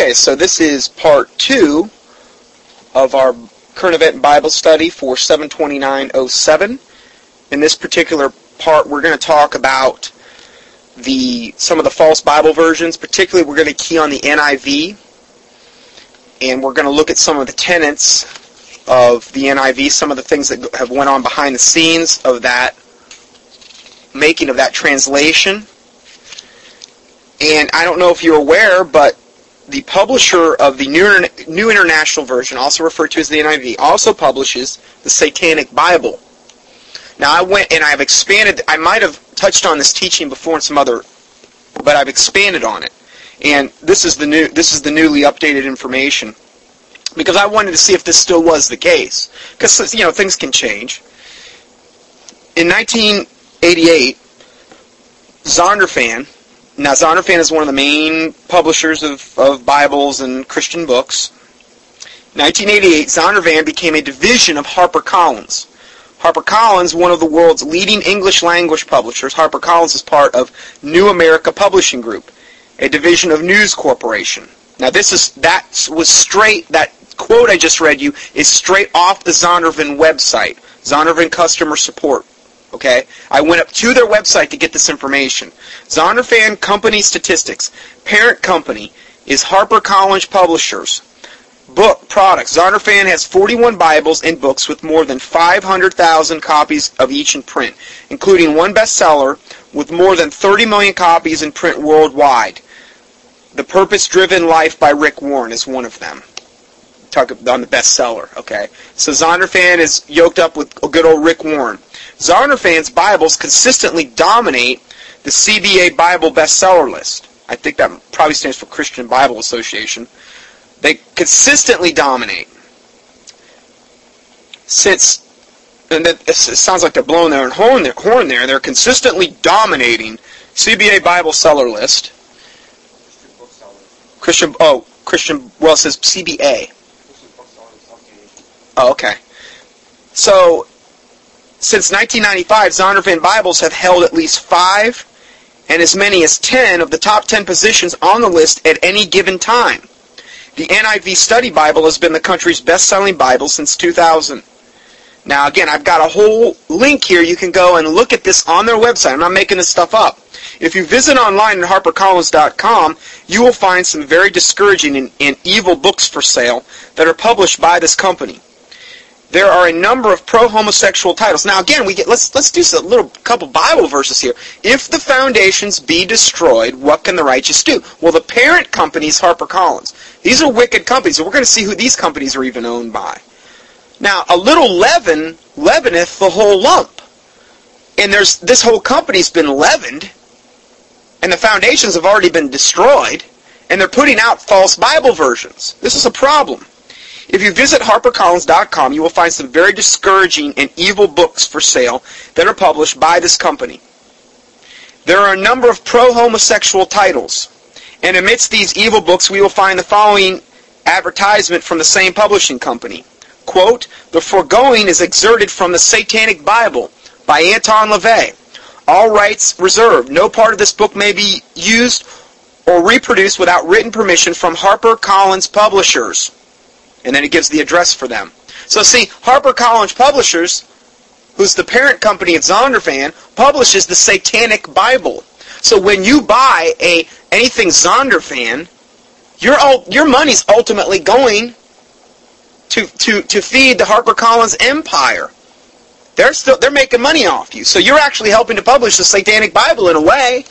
Okay, so this is part 2 of our current event Bible study for 7/29/07. In this particular part, we're going to talk about some of the false Bible versions. Particularly, we're going to key on the NIV, and we're going to look at some of the tenets of the NIV, some of the things that have went on behind the scenes of that making of that translation. And I don't know if you're aware, but the publisher of the New International Version, also referred to as the NIV, also publishes the Satanic Bible. Now, I went and I've expanded. I might have touched on this teaching before in some other, but I've expanded on it. And this is the newly updated information, because I wanted to see if this still was the case, because things can change. In 1988, Zondervan. Now, Zondervan is one of the main publishers of Bibles and Christian books. In 1988, Zondervan became a division of HarperCollins. HarperCollins, one of the world's leading English-language publishers. HarperCollins is part of New America Publishing Group, a division of News Corporation. Now, that quote I just read you is straight off the Zondervan website, Zondervan Customer Support. Okay, I went up to their website to get this information. Zondervan Company Statistics. Parent company is HarperCollins Publishers. Book products. Zondervan has 41 Bibles and books with more than 500,000 copies of each in print, including one bestseller with more than 30 million copies in print worldwide. The Purpose-Driven Life by Rick Warren is one of them. Talk on the bestseller. Okay, so Zondervan is yoked up with good old Rick Warren. Zondervan's Bibles consistently dominate the CBA Bible bestseller list. I think that probably stands for Christian Bible Association. They consistently dominate. It sounds like they're blowing their own horn there. They're consistently dominating CBA Bible seller list. Christian, well, it says CBA. Oh, okay. So, since 1995, Zondervan Bibles have held at least 5 and as many as 10 of the top 10 positions on the list at any given time. The NIV Study Bible has been the country's best-selling Bible since 2000. Now, again, I've got a whole link here. You can go and look at this on their website. I'm not making this stuff up. If you visit online at HarperCollins.com, you will find some very discouraging and evil books for sale that are published by this company. There are a number of pro-homosexual titles. Now, again, let's do a couple Bible verses here. If the foundations be destroyed, what can the righteous do? Well, the parent company is HarperCollins. These are wicked companies, and we're going to see who these companies are even owned by. Now, a little leaven leaveneth the whole lump, and this whole company's been leavened, and the foundations have already been destroyed, and they're putting out false Bible versions. This is a problem. If you visit HarperCollins.com, you will find some very discouraging and evil books for sale that are published by this company. There are a number of pro-homosexual titles, and amidst these evil books, we will find the following advertisement from the same publishing company. Quote, "The foregoing is excerpted from the Satanic Bible by Anton LaVey. All rights reserved. No part of this book may be used or reproduced without written permission from HarperCollins Publishers." And then it gives the address for them. So see, HarperCollins Publishers, who's the parent company of Zondervan, publishes the Satanic Bible. So when you buy anything Zondervan, your money's ultimately going to feed the HarperCollins empire. They're making money off you. So you're actually helping to publish the Satanic Bible in a way.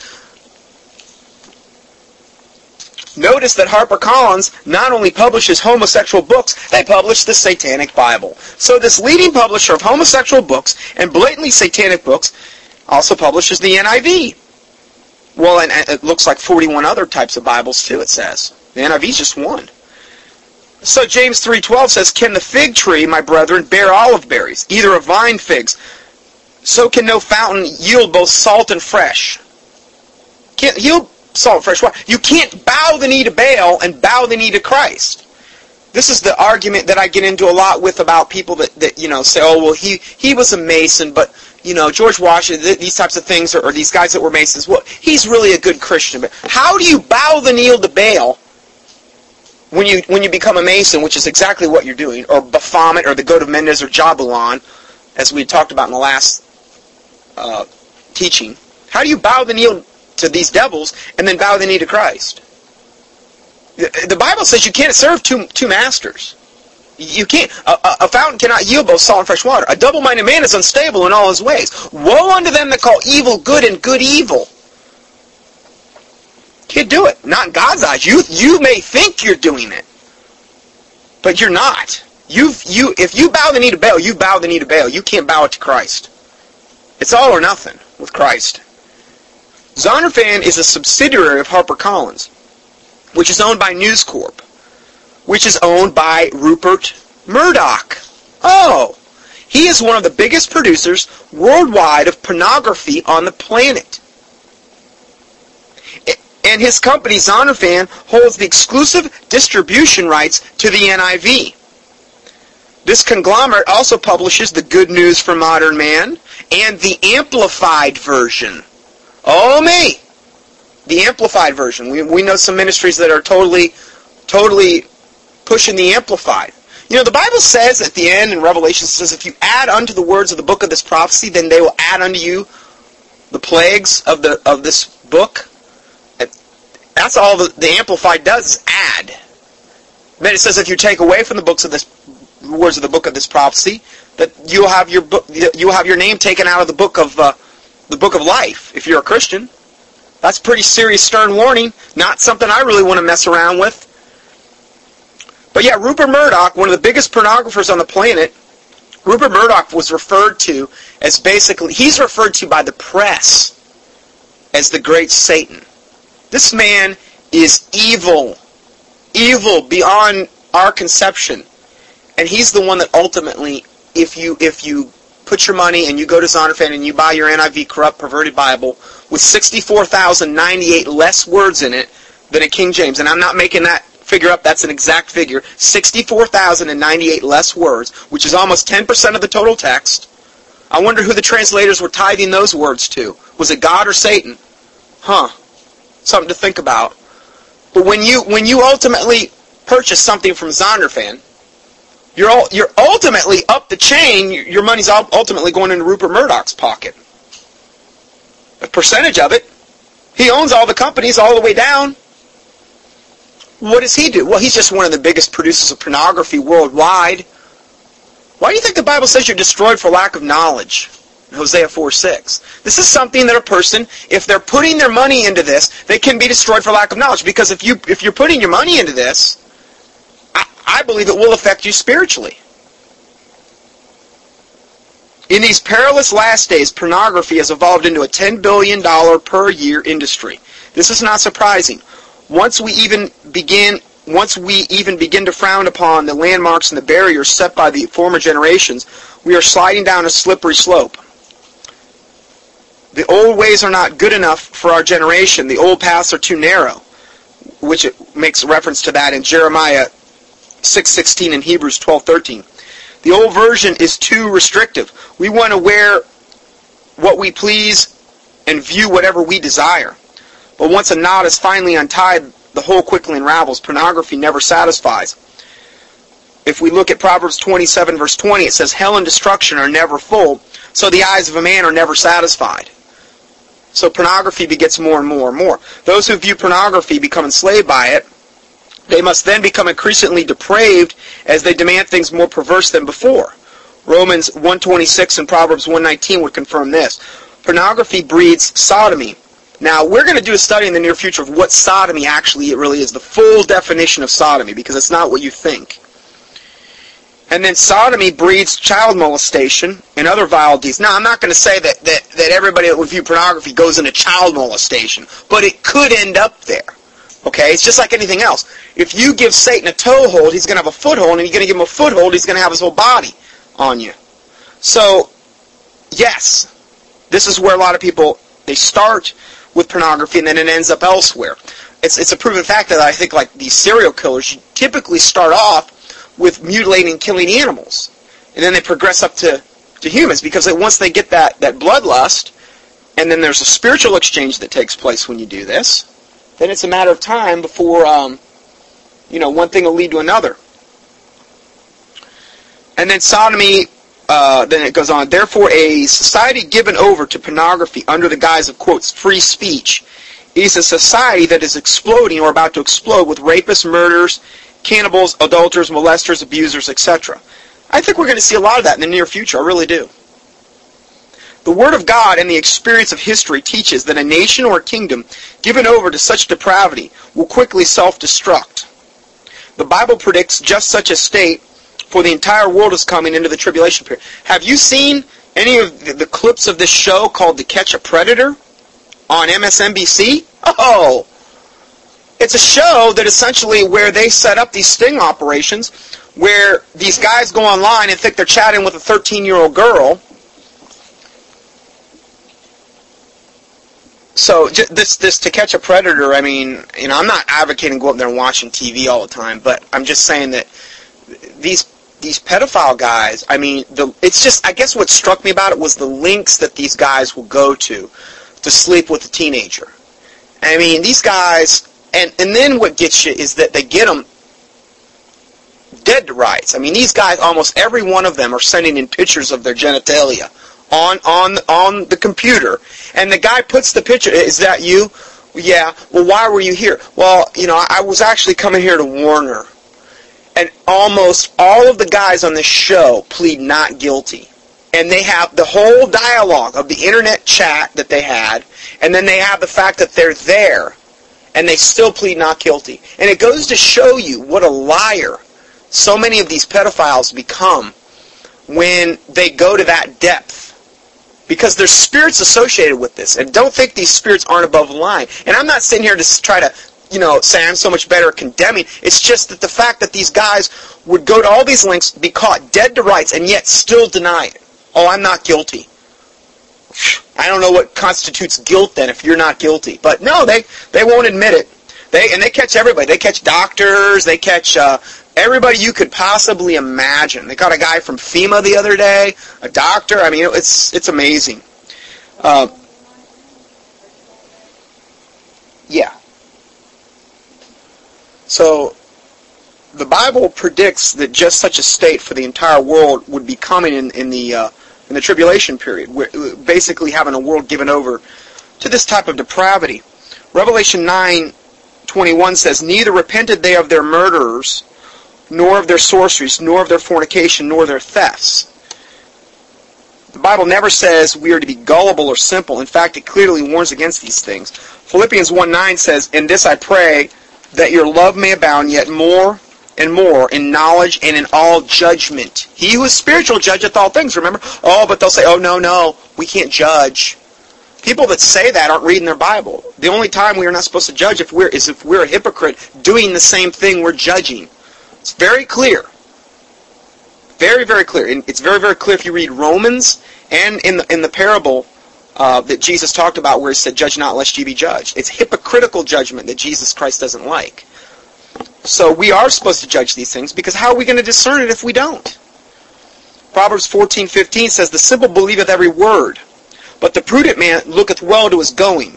Notice that HarperCollins not only publishes homosexual books, they publish the Satanic Bible. So this leading publisher of homosexual books and blatantly satanic books also publishes the NIV. Well, and it looks like 41 other types of Bibles too, it says. The NIV's just one. So James 3:12 says, "Can the fig tree, my brethren, bear olive berries, either of vine figs? So can no fountain yield both salt and fresh." Can't yield salt and fresh water. You can't bow the knee to Baal and bow the knee to Christ. This is the argument that I get into a lot with about people that say, "Oh, well, he was a Mason, but George Washington, these types of things, or these guys that were Masons, well, he's really a good Christian." But how do you bow the knee to Baal when you become a Mason, which is exactly what you're doing, or Baphomet, or the Goat of Mendes, or Jabulon, as we talked about in the last teaching, how do you bow the knee to these devils and then bow the knee to Christ? The Bible says you can't serve two masters. You can't. A fountain cannot yield both salt and fresh water. A double-minded man is unstable in all his ways. Woe unto them that call evil good and good evil. Can't do it. Not in God's eyes. You may think you're doing it, but you're not. If you bow the knee to Baal, you bow the knee to Baal. You can't bow it to Christ. It's all or nothing with Christ. Zondervan is a subsidiary of HarperCollins, which is owned by News Corp, which is owned by Rupert Murdoch. Oh! He is one of the biggest producers worldwide of pornography on the planet. And his company, Zondervan, holds the exclusive distribution rights to the NIV. This conglomerate also publishes the Good News for Modern Man and the Amplified Version. Oh me! The Amplified Version. We know some ministries that are totally pushing the Amplified. You know, the Bible says at the end in Revelation, it says, if you add unto the words of the book of this prophecy, then they will add unto you the plagues of this book. That's all the Amplified does is add. Then it says if you take away from the books of this words of the book of this prophecy, that you'll have your name taken out of the book of life if you're a Christian. That's pretty serious, stern warning. Not something I really want to mess around with. But yeah, Rupert Murdoch, one of the biggest pornographers on the planet, Rupert Murdoch was referred to as basically, he's referred to by the press as the great Satan. This man is evil. Evil beyond our conception. And he's the one that ultimately, if you put your money and you go to Zondervan and you buy your NIV corrupt perverted Bible with 64,098 less words in it than a King James. And I'm not making that figure up. That's an exact figure. 64,098 less words, which is almost 10% of the total text. I wonder who the translators were tithing those words to. Was it God or Satan? Huh. Something to think about. But when you ultimately purchase something from Zondervan, you're ultimately up the chain. Your money's ultimately going into Rupert Murdoch's pocket. A percentage of it. He owns all the companies all the way down. What does he do? Well, he's just one of the biggest producers of pornography worldwide. Why do you think the Bible says you're destroyed for lack of knowledge? Hosea 4:6. This is something that a person, if they're putting their money into this, they can be destroyed for lack of knowledge. Because if you're putting your money into this, I believe it will affect you spiritually. In these perilous last days, pornography has evolved into a $10 billion per year industry. This is not surprising. Once we even begin to frown upon the landmarks and the barriers set by the former generations, we are sliding down a slippery slope. The old ways are not good enough for our generation. The old paths are too narrow, which it makes reference to that in Jeremiah 6:16 and Hebrews 12:13. The old version is too restrictive. We want to wear what we please and view whatever we desire. But once a knot is finally untied, the whole quickly unravels. Pornography never satisfies. If we look at Proverbs 27 verse 20, it says, hell and destruction are never full, so the eyes of a man are never satisfied. So pornography begets more and more and more. Those who view pornography become enslaved by it. They must then become increasingly depraved as they demand things more perverse than before. Romans 1:26 and Proverbs 1:19 would confirm this. Pornography breeds sodomy. Now, we're going to do a study in the near future of what sodomy actually really is, the full definition of sodomy, because it's not what you think. And then sodomy breeds child molestation and other vile deeds. Now, I'm not going to say that everybody that would view pornography goes into child molestation, but it could end up there. Okay, it's just like anything else. If you give Satan a toehold, he's going to have a foothold, and if you're going to give him a foothold, he's going to have his whole body on you. So, yes, this is where a lot of people, they start with pornography and then it ends up elsewhere. It's a proven fact that I think like these serial killers typically start off with mutilating and killing animals. And then they progress up to humans because once they get that bloodlust, and then there's a spiritual exchange that takes place when you do this, then it's a matter of time before you know, one thing will lead to another. And then sodomy, then it goes on, therefore a society given over to pornography under the guise of, quotes, free speech is a society that is exploding or about to explode with rapists, murderers, cannibals, adulterers, molesters, abusers, etc. I think we're going to see a lot of that in the near future. I really do. The Word of God and the experience of history teaches that a nation or a kingdom given over to such depravity will quickly self-destruct. The Bible predicts just such a state, for the entire world is coming into the tribulation period. Have you seen any of the clips of this show called To Catch a Predator on MSNBC? Oh! It's a show that essentially where they set up these sting operations where these guys go online and think they're chatting with a 13-year-old girl. So this To Catch a Predator, I mean, you know, I'm not advocating go up there and watching TV all the time, but I'm just saying that these pedophile guys, I mean, it's just, I guess what struck me about it was the links that these guys will go to sleep with a teenager. I mean, these guys, and then what gets you is that they get them dead to rights. I mean, these guys, almost every one of them are sending in pictures of their genitalia on the computer, and the guy puts the picture, is that you? Yeah. Well, why were you here? Well, you know, I was actually coming here to warn her. And almost all of the guys on this show plead not guilty. And they have the whole dialogue of the internet chat that they had, and then they have the fact that they're there, and they still plead not guilty. And it goes to show you what a liar so many of these pedophiles become when they go to that depth. Because there's spirits associated with this. And don't think these spirits aren't above the line. And I'm not sitting here to try to, you know, say I'm so much better at condemning. It's just that the fact that these guys would go to all these links, be caught dead to rights, and yet still deny it. Oh, I'm not guilty. I don't know what constitutes guilt then if you're not guilty. But no, they won't admit it. They catch everybody. They catch doctors. They catch everybody you could possibly imagine. They caught a guy from FEMA the other day, a doctor. I mean, it's amazing. Yeah. So, the Bible predicts that just such a state for the entire world would be coming in the tribulation period. We're basically having a world given over to this type of depravity. Revelation 9:21 says, neither repented they of their murderers, nor of their sorceries, nor of their fornication, nor their thefts. The Bible never says we are to be gullible or simple. In fact, it clearly warns against these things. Philippians 1:9 says, in this I pray, that your love may abound yet more and more in knowledge and in all judgment. He who is spiritual judgeth all things, remember? Oh, but they'll say, oh, no, we can't judge. People that say that aren't reading their Bible. The only time we are not supposed to judge is if we're a hypocrite doing the same thing we're judging. It's very clear. Very, very clear. And it's very, very clear if you read Romans and in the parable that Jesus talked about where he said, judge not lest ye be judged. It's hypocritical judgment that Jesus Christ doesn't like. So we are supposed to judge these things because how are we going to discern it if we don't? Proverbs 14:15 says, the simple believeth every word, but the prudent man looketh well to his going.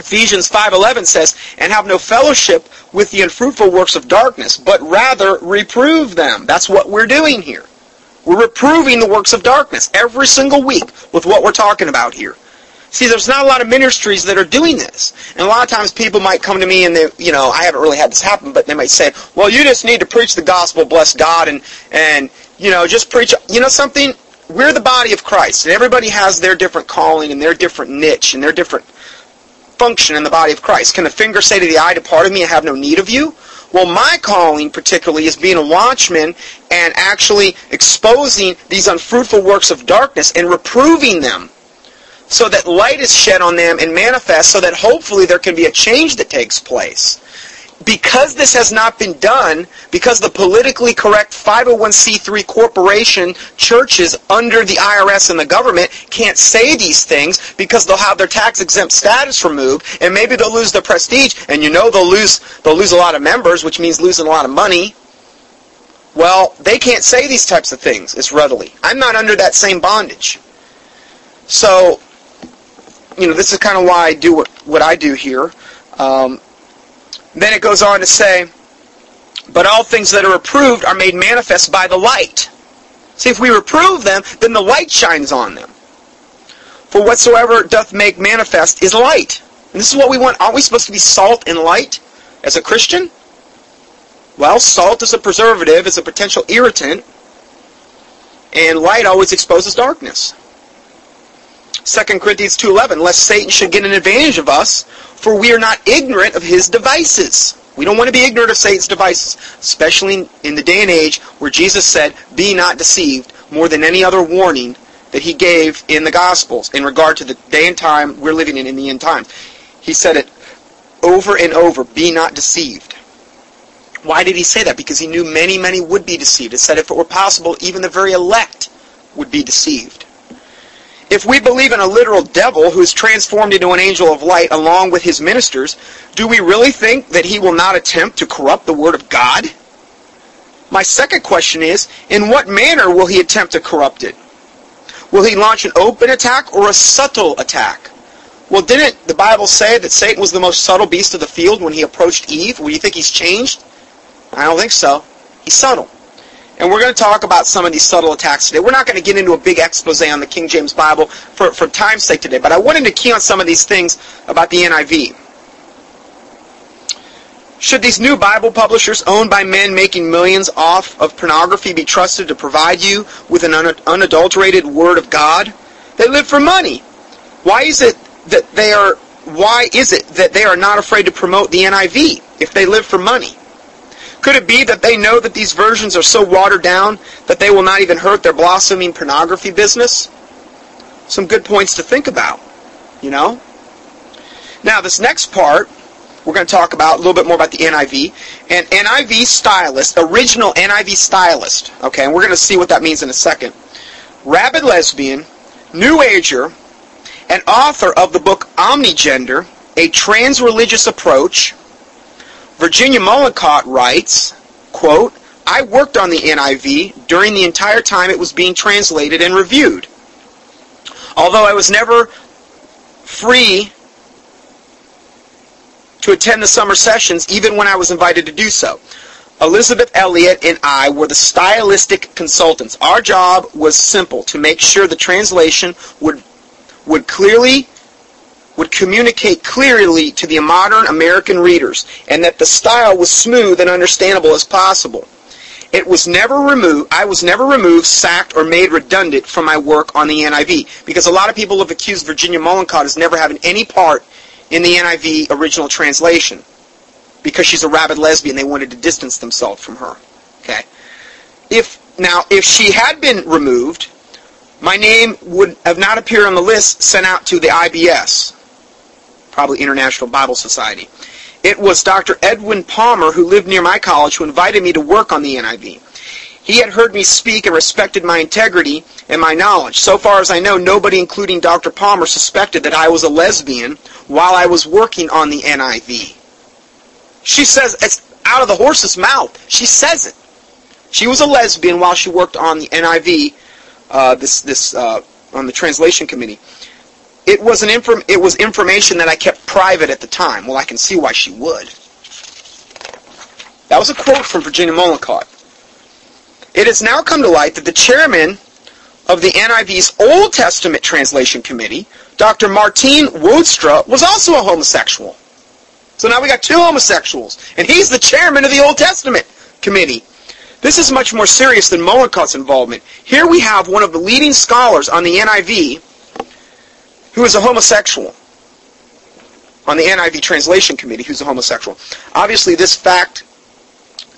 Ephesians 5:11 says, and have no fellowship with the unfruitful works of darkness, but rather reprove them. That's what we're doing here. We're reproving the works of darkness every single week with what we're talking about here. See, there's not a lot of ministries that are doing this. And a lot of times people might come to me and they, you know, I haven't really had this happen, but they might say, well, you just need to preach the gospel, bless God, and you know, just preach. You know something? We're the body of Christ, and everybody has their different calling and their different niche and their different function in the body of Christ. Can the finger say to the eye, depart of me, I have no need of you? Well, my calling particularly is being a watchman and actually exposing these unfruitful works of darkness and reproving them so that light is shed on them and manifest so that hopefully there can be a change that takes place. Because this has not been done, because the politically correct 501c3 corporation churches under the IRS and the government can't say these things because they'll have their tax-exempt status removed and maybe they'll lose their prestige and you know they'll lose a lot of members, which means losing a lot of money. Well, they can't say these types of things as readily. I'm not under that same bondage. So, you know, this is kind of why I do what I do here. Then it goes on to say, But all things that are reproved are made manifest by the light. See, if we reprove them, then the light shines on them. For whatsoever doth make manifest is light. And this is what we want. Aren't we supposed to be salt and light as a Christian? Well, salt is a preservative, is a potential irritant, and light always exposes darkness. 2 Corinthians 2:11, lest Satan should get an advantage of us, for we are not ignorant of his devices. We don't want to be ignorant of Satan's devices, especially in the day and age where Jesus said, be not deceived, more than any other warning that he gave in the Gospels in regard to the day and time we're living in the end times. He said it over and over, be not deceived. Why did he say that? Because he knew many, many would be deceived. It said if it were possible, even the very elect would be deceived. If we believe in a literal devil who is transformed into an angel of light along with his ministers, do we really think that he will not attempt to corrupt the Word of God? My second question is, in what manner will he attempt to corrupt it? Will he launch an open attack or a subtle attack? Well, didn't the Bible say that Satan was the most subtle beast of the field when he approached Eve? Well, do you think he's changed? I don't think so. He's subtle. And we're going to talk about some of these subtle attacks today. We're not going to get into a big expose on the King James Bible for time's sake today, but I wanted to key on some of these things about the NIV. Should these new Bible publishers owned by men making millions off of pornography be trusted to provide you with an unadulterated Word of God? They live for money. Why is it that they are not afraid to promote the NIV if they live for money? Could it be that they know that these versions are so watered down that they will not even hurt their blossoming pornography business? Some good points to think about, you know? Now, this next part, we're going to talk about a little bit more about the NIV. And NIV stylist, original NIV stylist. Okay, and we're going to see what that means in a second. Rabid lesbian, New Ager, and author of the book Omnigender, A Trans-Religious Approach. Virginia Mollenkott writes, quote, I worked on the NIV during the entire time it was being translated and reviewed. Although I was never free to attend the summer sessions, even when I was invited to do so. Elizabeth Elliott and I were the stylistic consultants. Our job was simple, to make sure the translation would communicate clearly to the modern American readers, and that the style was smooth and understandable as possible. I was never removed, sacked, or made redundant from my work on the NIV, because a lot of people have accused Virginia Mollenkott as never having any part in the NIV original translation, because she's a rabid lesbian. They wanted to distance themselves from her. Okay. If she had been removed, my name would have not appeared on the list sent out to the IBS. Probably International Bible Society. It was Dr. Edwin Palmer, who lived near my college, who invited me to work on the NIV. He had heard me speak and respected my integrity and my knowledge. So far as I know, nobody, including Dr. Palmer, suspected that I was a lesbian while I was working on the NIV. She says it's out of the horse's mouth. She says it. She was a lesbian while she worked on the NIV on the translation committee. It was information that I kept private at the time. Well, I can see why she would. That was a quote from Virginia Mollenkott. It has now come to light that the chairman of the NIV's Old Testament translation committee, Dr. Martin Woodstra, was also a homosexual. So now we got two homosexuals, and he's the chairman of the Old Testament committee. This is much more serious than Mollenkott's involvement. Here we have one of the leading scholars on the NIV who is a homosexual. On the NIV translation committee who's a homosexual. Obviously this fact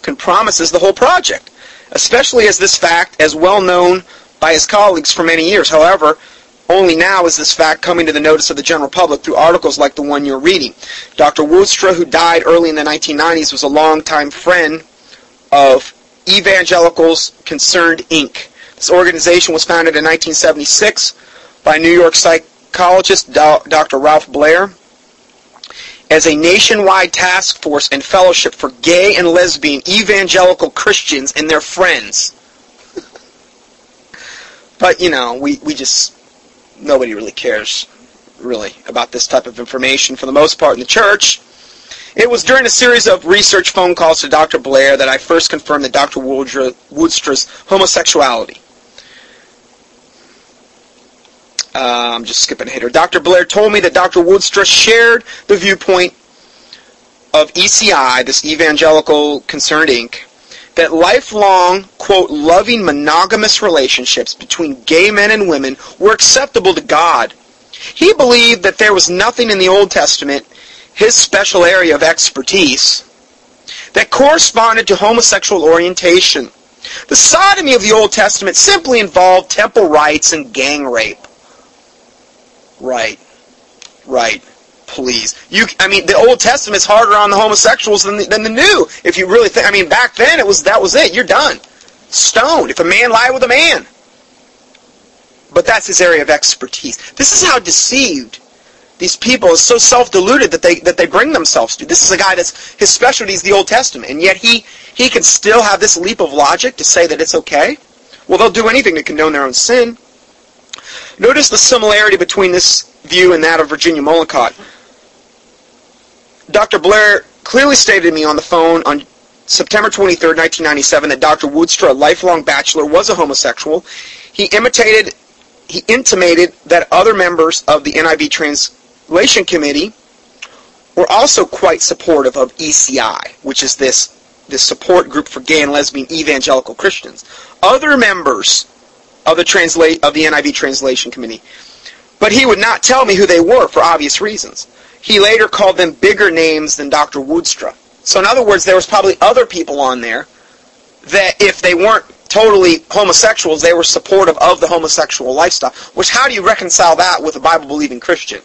compromises the whole project, especially as this fact is well known by his colleagues for many years. However, only now is this fact coming to the notice of the general public through articles like the one you're reading. Dr. Woodstra, who died early in the 1990s, was a longtime friend of Evangelicals Concerned, Inc. This organization was founded in 1976 by New York psychologist Dr. Ralph Blair as a nationwide task force and fellowship for gay and lesbian evangelical Christians and their friends. But, you know, nobody really cares, really, about this type of information for the most part in the church. It was during a series of research phone calls to Dr. Blair that I first confirmed that Dr. Woodstra's homosexuality. I'm just skipping ahead here. Dr. Blair told me that Dr. Woodstra shared the viewpoint of ECI, this Evangelical Concerned Inc., that lifelong, quote, loving monogamous relationships between gay men and women were acceptable to God. He believed that there was nothing in the Old Testament, his special area of expertise, that corresponded to homosexual orientation. The sodomy of the Old Testament simply involved temple rites and gang rape. Right. Please. The Old Testament's harder on the homosexuals than the New. If you really think, back then that was it. You're done. Stoned. If a man lied with a man. But that's his area of expertise. This is how deceived these people are, so self-deluded that they bring themselves to. This is a guy his specialty is the Old Testament, and yet he can still have this leap of logic to say that it's okay. Well, they'll do anything to condone their own sin. Notice the similarity between this view and that of Virginia Mollenkott. Dr. Blair clearly stated to me on the phone on September 23, 1997, that Dr. Woodstra, a lifelong bachelor, was a homosexual. He intimated that other members of the NIV Translation Committee were also quite supportive of ECI, which is this support group for gay and lesbian evangelical Christians. Other members of the NIV Translation Committee. But he would not tell me who they were for obvious reasons. He later called them bigger names than Dr. Woodstra. So in other words, there was probably other people on there that if they weren't totally homosexuals, they were supportive of the homosexual lifestyle. Which, how do you reconcile that with a Bible-believing Christian?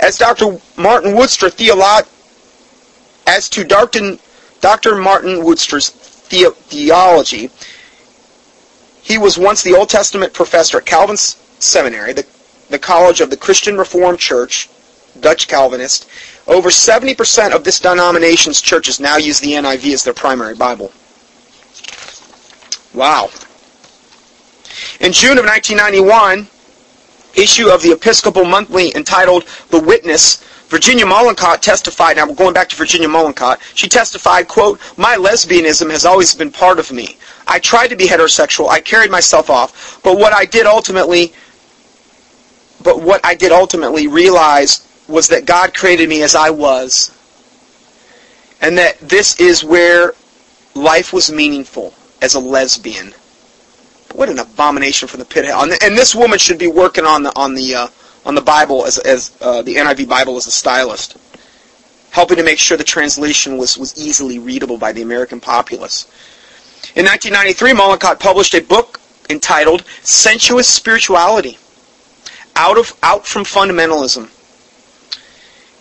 As to Dr. Martin Woodstra's theology, he was once the Old Testament professor at Calvin's Seminary, the College of the Christian Reformed Church, Dutch Calvinist. Over 70% of this denomination's churches now use the NIV as their primary Bible. Wow. In June of 1991, issue of the Episcopal Monthly entitled The Witness, Virginia Mollenkott testified, now we're going back to Virginia Mollenkott, she testified, quote, "My lesbianism has always been part of me. I tried to be heterosexual, I carried myself off, but what I did ultimately realize was that God created me as I was, and that this is where life was meaningful as a lesbian." But what an abomination from the pit of hell! And this woman should be working on the Bible as the NIV Bible as a stylist, helping to make sure the translation was easily readable by the American populace. In 1993, Mollenkott published a book entitled "Sensuous Spirituality: Out from Fundamentalism,"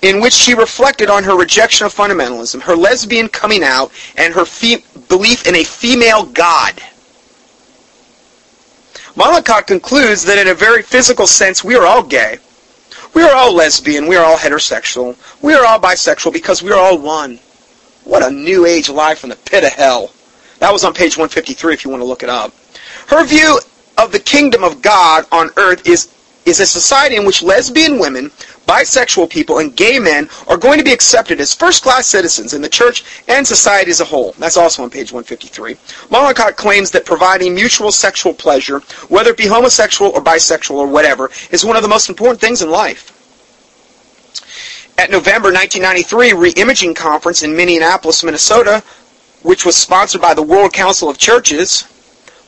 in which she reflected on her rejection of fundamentalism, her lesbian coming out, and her belief in a female god. Mollenkott concludes that in a very physical sense, we are all gay. We are all lesbian. We are all heterosexual. We are all bisexual because we are all one. What a New Age lie from the pit of hell. That was on page 153 if you want to look it up. Her view of the kingdom of God on earth is a society in which lesbian women, bisexual people, and gay men are going to be accepted as first-class citizens in the church and society as a whole. That's also on page 153. Mollenkott claims that providing mutual sexual pleasure, whether it be homosexual or bisexual or whatever, is one of the most important things in life. At November 1993 Reimaging Conference in Minneapolis, Minnesota, which was sponsored by the World Council of Churches,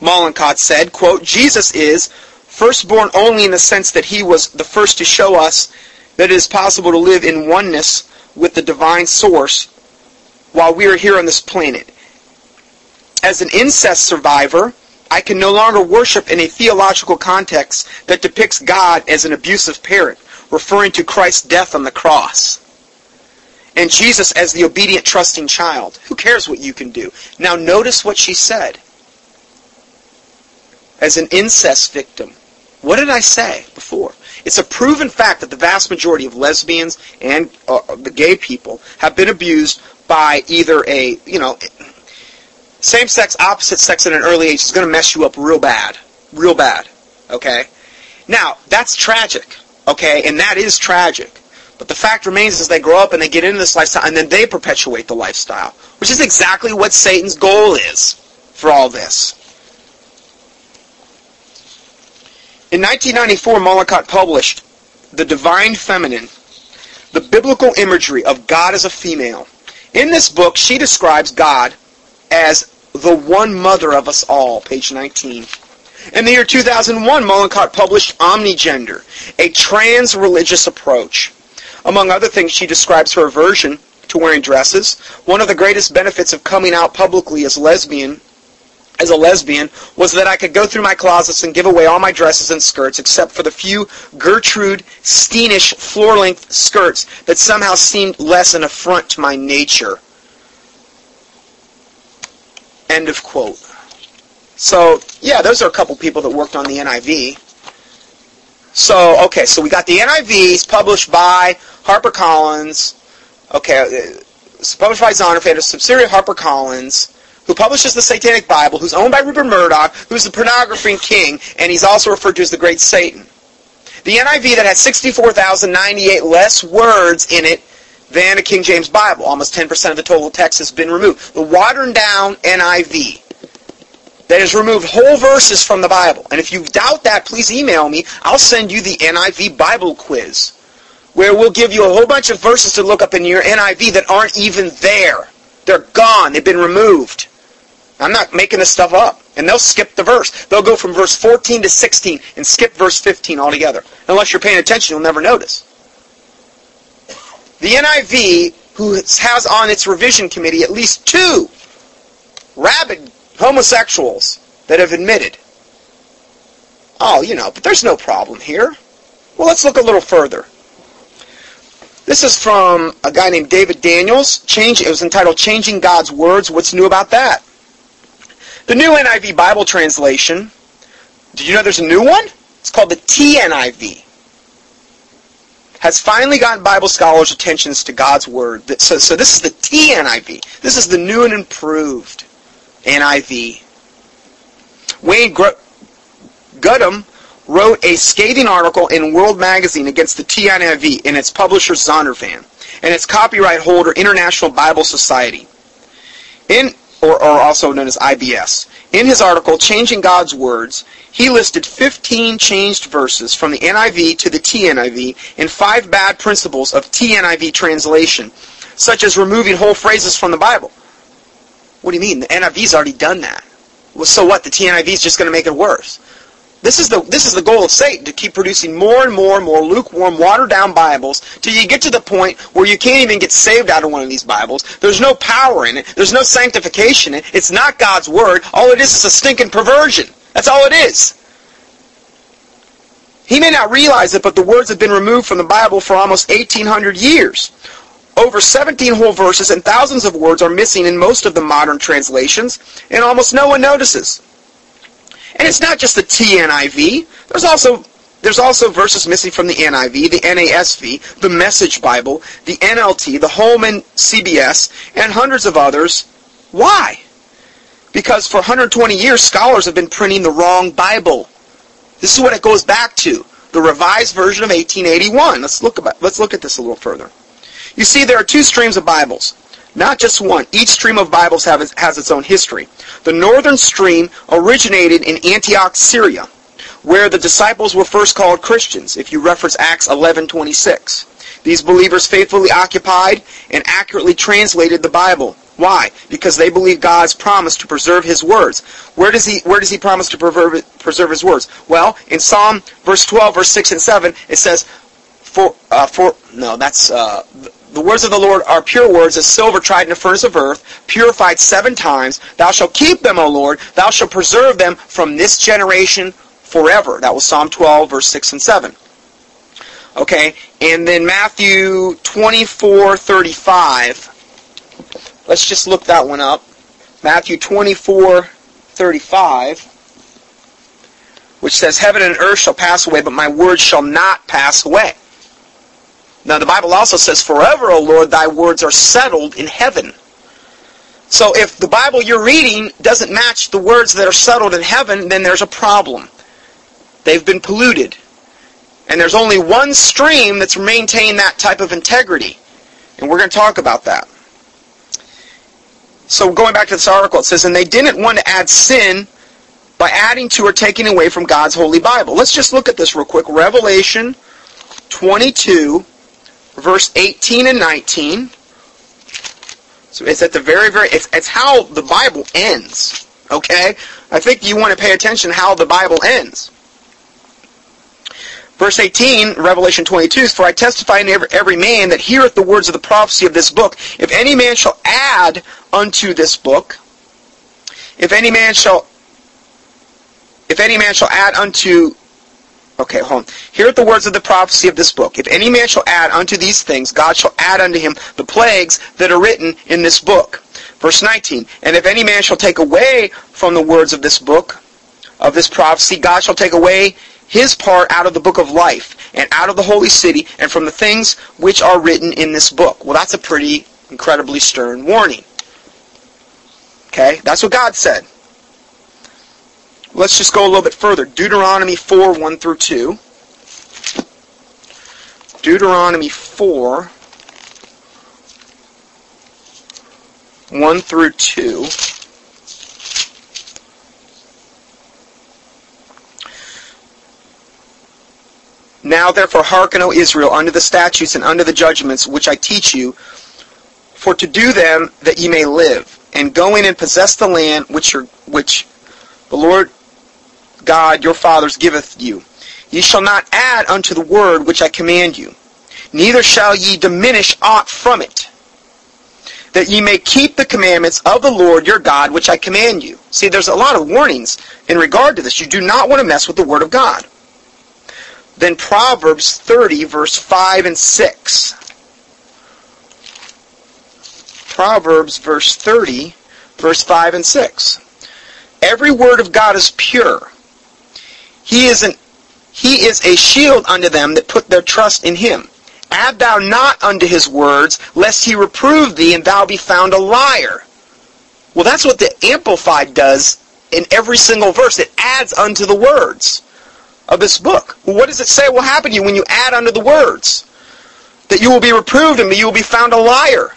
Mollenkott said, quote, "Jesus is firstborn only in the sense that he was the first to show us that it is possible to live in oneness with the divine source while we are here on this planet. As an incest survivor, I can no longer worship in a theological context that depicts God as an abusive parent, referring to Christ's death on the cross, and Jesus as the obedient, trusting child. Who cares what you can do?" Now notice what she said. As an incest victim. What did I say before? It's a proven fact that the vast majority of lesbians and the gay people have been abused by either same-sex, opposite-sex at an early age. It's going to mess you up real bad, okay? Now, that's tragic, okay? And that is tragic. But the fact remains is they grow up and they get into this lifestyle and then they perpetuate the lifestyle, which is exactly what Satan's goal is for all this. In 1994, Mollenkott published The Divine Feminine, the biblical imagery of God as a female. In this book, she describes God as the one mother of us all, page 19. In the year 2001, Mollenkott published Omnigender, a trans-religious approach. Among other things, she describes her aversion to wearing dresses. One of the greatest benefits of coming out publicly as a lesbian was that I could go through my closets and give away all my dresses and skirts except for the few Gertrude Steinish floor-length skirts that somehow seemed less an affront to my nature. End of quote. So, yeah, those are a couple people that worked on the NIV. So, okay, so we got the NIVs published by HarperCollins. Okay, it's published by Zondervan, a subsidiary of HarperCollins, who publishes the Satanic Bible, who's owned by Rupert Murdoch, who's the pornography king, and he's also referred to as the Great Satan. The NIV that had 64,098 less words in it than a King James Bible. Almost 10% of the total text has been removed. The watered-down NIV that has removed whole verses from the Bible. And if you doubt that, please email me. I'll send you the NIV Bible quiz, where we'll give you a whole bunch of verses to look up in your NIV that aren't even there. They're gone. They've been removed. I'm not making this stuff up. And they'll skip the verse. They'll go from verse 14 to 16 and skip verse 15 altogether. Unless you're paying attention, you'll never notice. The NIV, who has on its revision committee at least two rabid homosexuals that have admitted, oh, you know, but there's no problem here. Well, let's look a little further. This is from a guy named David Daniels. It was entitled Changing God's Words. What's new about that? The new NIV Bible translation. Did you know there's a new one? It's called the TNIV. Has finally gotten Bible scholars' attentions to God's Word. So this is the TNIV. This is the new and improved NIV. Wayne Gutham wrote a scathing article in World Magazine against the TNIV and its publisher Zondervan and its copyright holder International Bible Society, or also known as IBS. In his article, Changing God's Words, he listed 15 changed verses from the NIV to the TNIV and 5 bad principles of TNIV translation, such as removing whole phrases from the Bible. What do you mean? The NIV's already done that. Well, so what? The TNIV's just going to make it worse. This is the goal of Satan, to keep producing more and more and more lukewarm, watered-down Bibles till you get to the point where you can't even get saved out of one of these Bibles. There's no power in it. There's no sanctification in it. It's not God's Word. All it is a stinking perversion. That's all it is. He may not realize it, but the words have been removed from the Bible for almost 1,800 years. Over 17 whole verses and thousands of words are missing in most of the modern translations, and almost no one notices. And it's not just the TNIV. There's also verses missing from the NIV, the NASV, the Message Bible, the NLT, the Holman CBS, and hundreds of others. Why? Because for 120 years, scholars have been printing the wrong Bible. This is what it goes back to, the Revised Version of 1881. Let's look at this a little further. You see, there are two streams of Bibles, not just one. Each stream of Bibles has its own history. The northern stream originated in Antioch, Syria, where the disciples were first called Christians, if you reference Acts 11:26. These believers faithfully occupied and accurately translated the Bible. Why? Because they believe God's promise to preserve His words. Where does He promise to preserve His words? Well, in Psalm verse 12, verse 6 and 7, it says, the words of the Lord are pure words, as silver tried in a furnace of earth, purified 7 times. Thou shalt keep them, O Lord. Thou shalt preserve them from this generation forever. That was Psalm 12, verse 6 and 7. Okay, and then Matthew 24:35. Let's just look that one up. Matthew 24:35, which says, Heaven and earth shall pass away, but my word shall not pass away. Now, the Bible also says, Forever, O Lord, thy words are settled in heaven. So if the Bible you're reading doesn't match the words that are settled in heaven, then there's a problem. They've been polluted. And there's only one stream that's maintained that type of integrity. And we're going to talk about that. So going back to this article, it says, and they didn't want to add sin by adding to or taking away from God's Holy Bible. Let's just look at this real quick. Revelation 22, verse 18 and 19. So it's at the very, it's how the Bible ends. Okay? I think you want to pay attention how the Bible ends. Verse 18, Revelation 22, for I testify unto every man that heareth the words of the prophecy of this book. If any man shall add unto this book, Heareth the words of the prophecy of this book. If any man shall add unto these things, God shall add unto him the plagues that are written in this book. Verse 19, and if any man shall take away from the words of this book, of this prophecy, God shall take away his part out of the book of life, and out of the holy city, and from the things which are written in this book. Well, that's a pretty incredibly stern warning. Okay, that's what God said. Let's just go a little bit further. Deuteronomy 4, 1 through 2. Deuteronomy 4, 1 through 2. Now therefore hearken, O Israel, unto the statutes and unto the judgments which I teach you, for to do them that ye may live, and go in and possess the land which the Lord God your fathers giveth you. Ye shall not add unto the word which I command you, neither shall ye diminish aught from it, that ye may keep the commandments of the Lord your God which I command you. See, there's a lot of warnings in regard to this. You do not want to mess with the word of God. Then Proverbs 30, verse 5 and 6. Proverbs, verse 30, verse 5 and 6. Every word of God is pure. He is a shield unto them that put their trust in him. Add thou not unto his words, lest he reprove thee, and thou be found a liar. Well, that's what the Amplified does in every single verse. It adds unto the words of this book. Well, what does it say will happen to you when you add unto the words? That you will be reproved and you will be found a liar.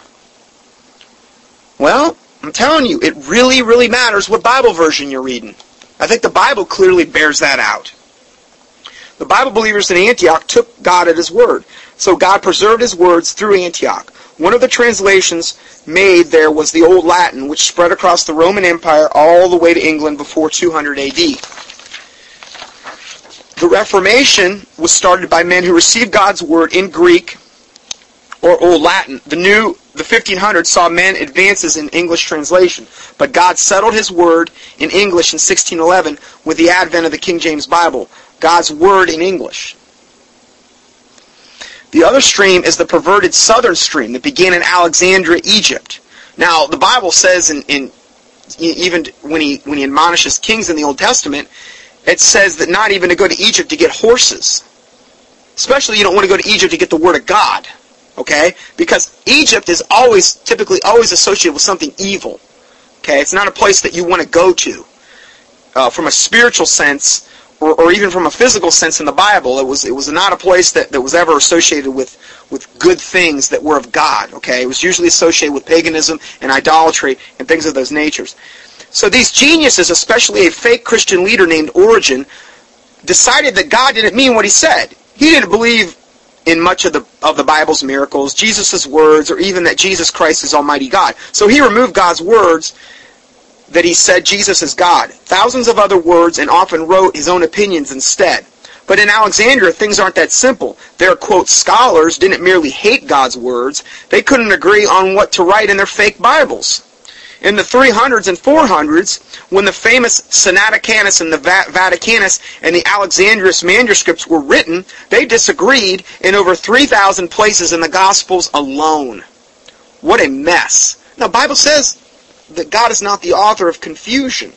Well, I'm telling you, it really, really matters what Bible version you're reading. I think the Bible clearly bears that out. The Bible believers in Antioch took God at his word. So God preserved his words through Antioch. One of the translations made there was the Old Latin, which spread across the Roman Empire all the way to England before 200 AD. The Reformation was started by men who received God's word in Greek or Old Latin. The 1500s saw men advances in English translation, but God settled his word in English in 1611 with the advent of the King James Bible, God's word in English. The other stream is the perverted southern stream that began in Alexandria, Egypt. Now, the Bible says, even when he admonishes kings in the Old Testament, it says that not even to go to Egypt to get horses. Especially you don't want to go to Egypt to get the Word of God. Okay? Because Egypt is typically always associated with something evil. Okay? It's not a place that you want to go to. From a spiritual sense, or even from a physical sense in the Bible, it was not a place that was ever associated with good things that were of God. Okay? It was usually associated with paganism and idolatry and things of those natures. So these geniuses, especially a fake Christian leader named Origen, decided that God didn't mean what he said. He didn't believe in much of the Bible's miracles, Jesus' words, or even that Jesus Christ is Almighty God. So he removed God's words that he said Jesus is God. Thousands of other words, and often wrote his own opinions instead. But in Alexandria, things aren't that simple. Their, quote, scholars didn't merely hate God's words. They couldn't agree on what to write in their fake Bibles. In the 300s and 400s, when the famous Sinaiticus and the Vaticanus and the Alexandrinus manuscripts were written, they disagreed in over 3,000 places in the Gospels alone. What a mess. Now, the Bible says that God is not the author of confusion.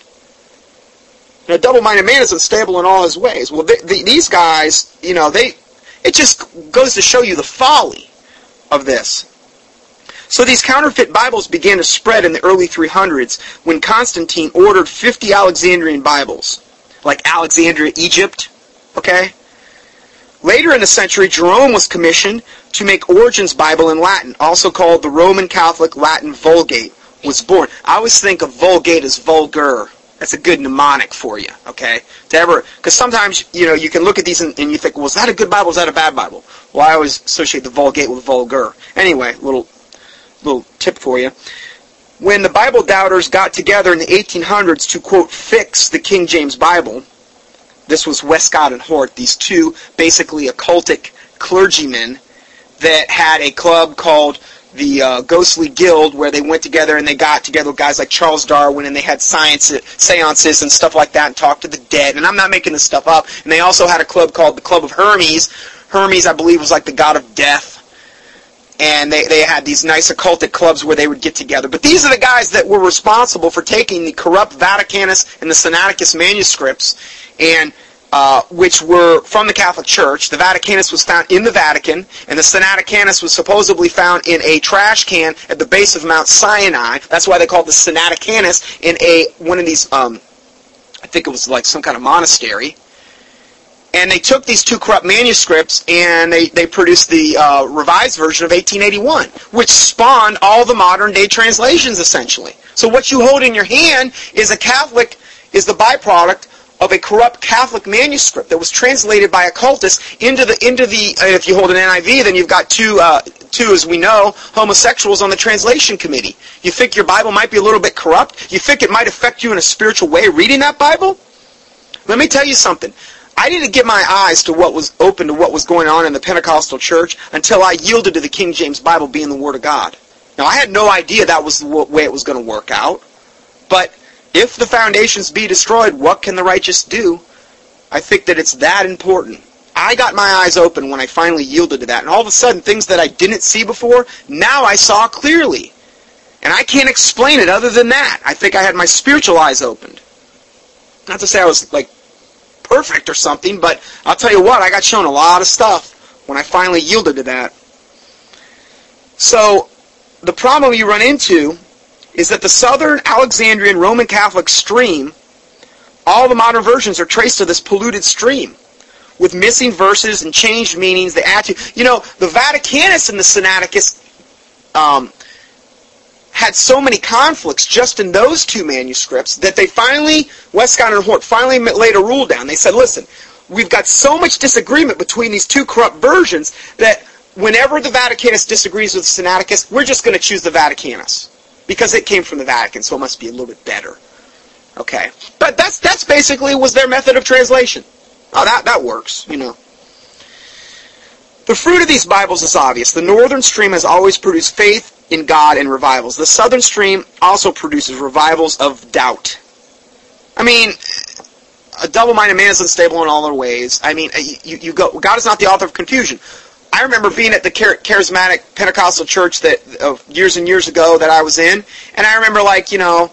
And a double-minded man is unstable in all his ways. Well, these guys, it just goes to show you the folly of this. So these counterfeit Bibles began to spread in the early 300s when Constantine ordered 50 Alexandrian Bibles, like Alexandria, Egypt, okay? Later in the century, Jerome was commissioned to make Origen's Bible in Latin, also called the Roman Catholic Latin Vulgate, was born. I always think of Vulgate as vulgar. That's a good mnemonic for you, okay? Because sometimes, you can look at these and you think, well, is that a good Bible? Is that a bad Bible? Well, I always associate the Vulgate with vulgar. Anyway, little tip for you. When the Bible doubters got together in the 1800s to, quote, fix the King James Bible, this was Westcott and Hort, these two basically occultic clergymen that had a club called the Ghostly Guild, where they went together and they got together with guys like Charles Darwin, and they had seances and stuff like that and talked to the dead. And I'm not making this stuff up. And they also had a club called the Club of Hermes. Hermes, I believe, was like the god of death. And they had these nice occultic clubs where they would get together. But these are the guys that were responsible for taking the corrupt Vaticanus and the Sinaiticus manuscripts, and which were from the Catholic Church. The Vaticanus was found in the Vatican, and the Sinaiticus was supposedly found in a trash can at the base of Mount Sinai. That's why they called the Sinaiticus in one of these, I think it was like some kind of monastery. And they took these two corrupt manuscripts and they produced the revised version of 1881, which spawned all the modern day translations essentially. So what you hold in your hand is the byproduct of a corrupt Catholic manuscript that was translated by occultists into the if you hold an NIV, then you've got two, as we know, homosexuals on the translation committee. You think your Bible might be a little bit corrupt? You think it might affect you in a spiritual way reading that Bible? Let me tell you something. I didn't get my eyes to what was open to what was going on in the Pentecostal church until I yielded to the King James Bible being the Word of God. Now, I had no idea that was the way it was going to work out. But if the foundations be destroyed, what can the righteous do? I think that it's that important. I got my eyes open when I finally yielded to that. And all of a sudden, things that I didn't see before, now I saw clearly. And I can't explain it other than that. I think I had my spiritual eyes opened. Not to say I was like perfect or something, but I'll tell you what, I got shown a lot of stuff when I finally yielded to that. So, the problem you run into is that the Southern Alexandrian Roman Catholic stream, all the modern versions are traced to this polluted stream, with missing verses and changed meanings, the attitude. The Vaticanus and the Sinaiticus had so many conflicts just in those two manuscripts that they finally, Westcott and Hort, finally laid a rule down. They said, listen, we've got so much disagreement between these two corrupt versions that whenever the Vaticanus disagrees with the Sinaiticus, we're just going to choose the Vaticanus because it came from the Vatican, so it must be a little bit better. Okay. But that's basically was their method of translation. Oh, that works, The fruit of these Bibles is obvious. The northern stream has always produced faith in God and revivals. The southern stream also produces revivals of doubt. I mean, a double-minded man is unstable in all their ways. I mean, you go. God is not the author of confusion. I remember being at the charismatic Pentecostal church that years and years ago that I was in, and I remember the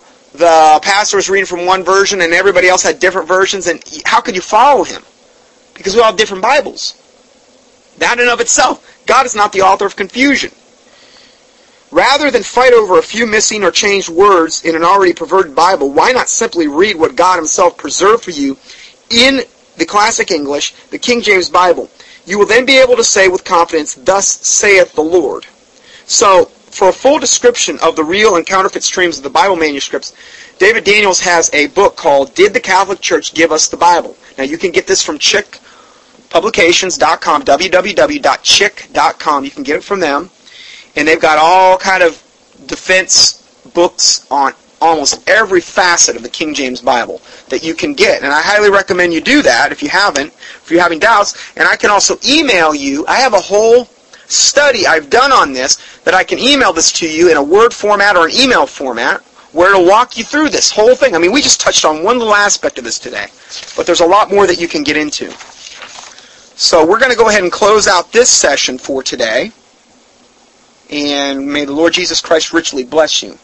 pastor was reading from one version and everybody else had different versions, and how could you follow him? Because we all have different Bibles. That in and of itself, God is not the author of confusion. Rather than fight over a few missing or changed words in an already perverted Bible, why not simply read what God himself preserved for you in the classic English, the King James Bible? You will then be able to say with confidence, "Thus saith the Lord." So, for a full description of the real and counterfeit streams of the Bible manuscripts, David Daniels has a book called Did the Catholic Church Give Us the Bible? Now, you can get this from chickpublications.com, www.chick.com. You can get it from them. And they've got all kind of defense books on almost every facet of the King James Bible that you can get. And I highly recommend you do that if you haven't, if you're having doubts. And I can also email you. I have a whole study I've done on this that I can email this to you in a Word format or an email format where it'll walk you through this whole thing. I mean, we just touched on one little aspect of this today. But there's a lot more that you can get into. So we're going to go ahead and close out this session for today. And may the Lord Jesus Christ richly bless you.